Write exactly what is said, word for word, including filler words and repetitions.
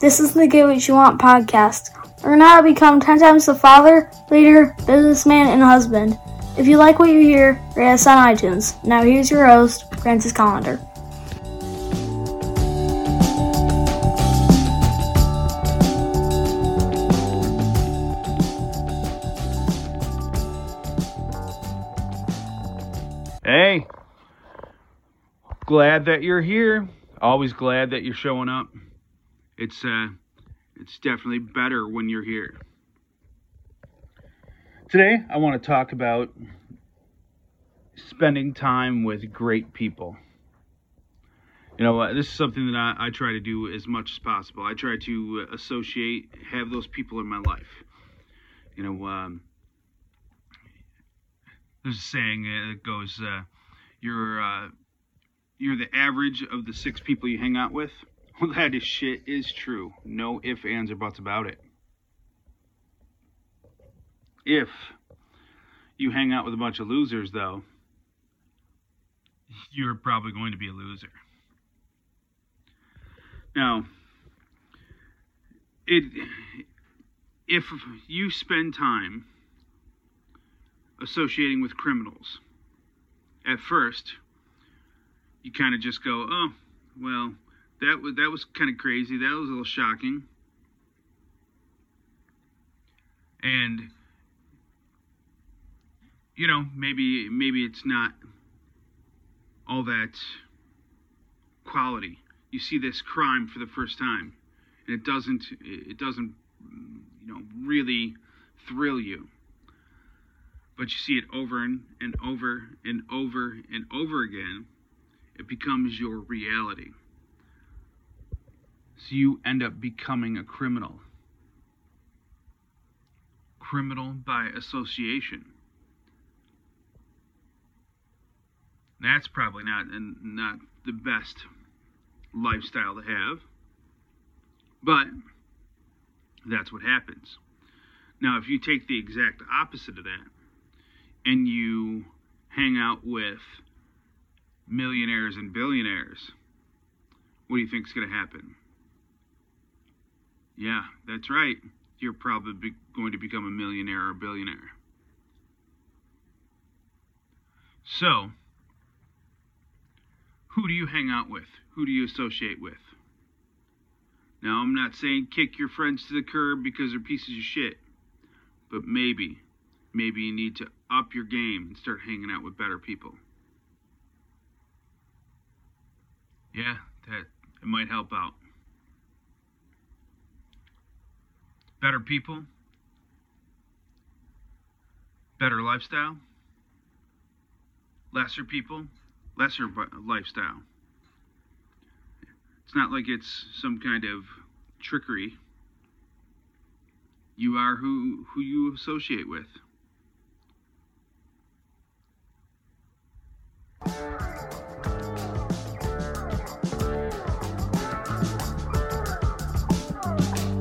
This is the Get What You Want podcast. Learn how to become ten times the father, leader, businessman, and husband. If you like what you hear, rate us on iTunes. Now here's your host, Francis Collender. Hey, glad that you're here. Always glad that you're showing up. It's uh, it's definitely better when you're here. Today, I want to talk about spending time with great people. You know, uh, this is something that I, I try to do as much as possible. I try to associate, have those people in my life. You know, um, there's a saying that goes, uh, you're, uh, you're the average of the six people you hang out with. Well, that is shit is true. No ifs, ands, or buts about it. If you hang out with a bunch of losers, though, you're probably going to be a loser. Now, it if you spend time associating with criminals, at first, you kind of just go, oh, well, that was that was kind of crazy. That was a little shocking. And, you know, maybe maybe it's not all that quality. You see this crime for the first time, and it doesn't it doesn't you know really thrill you. But you see it over and, and over and over and over again. It becomes your reality. So you end up becoming a criminal. Criminal by association. That's probably not and not the best lifestyle to have. But that's what happens. Now, if you take the exact opposite of that and you hang out with millionaires and billionaires, what do you think is going to happen? Yeah, that's right. You're probably going to become a millionaire or a billionaire. So, who do you hang out with? Who do you associate with? Now, I'm not saying kick your friends to the curb because they're pieces of shit. But maybe, maybe you need to up your game and start hanging out with better people. Yeah, that it might help out. Better people, better lifestyle, lesser people, lesser lifestyle. It's not like it's some kind of trickery. You are who, who you associate with.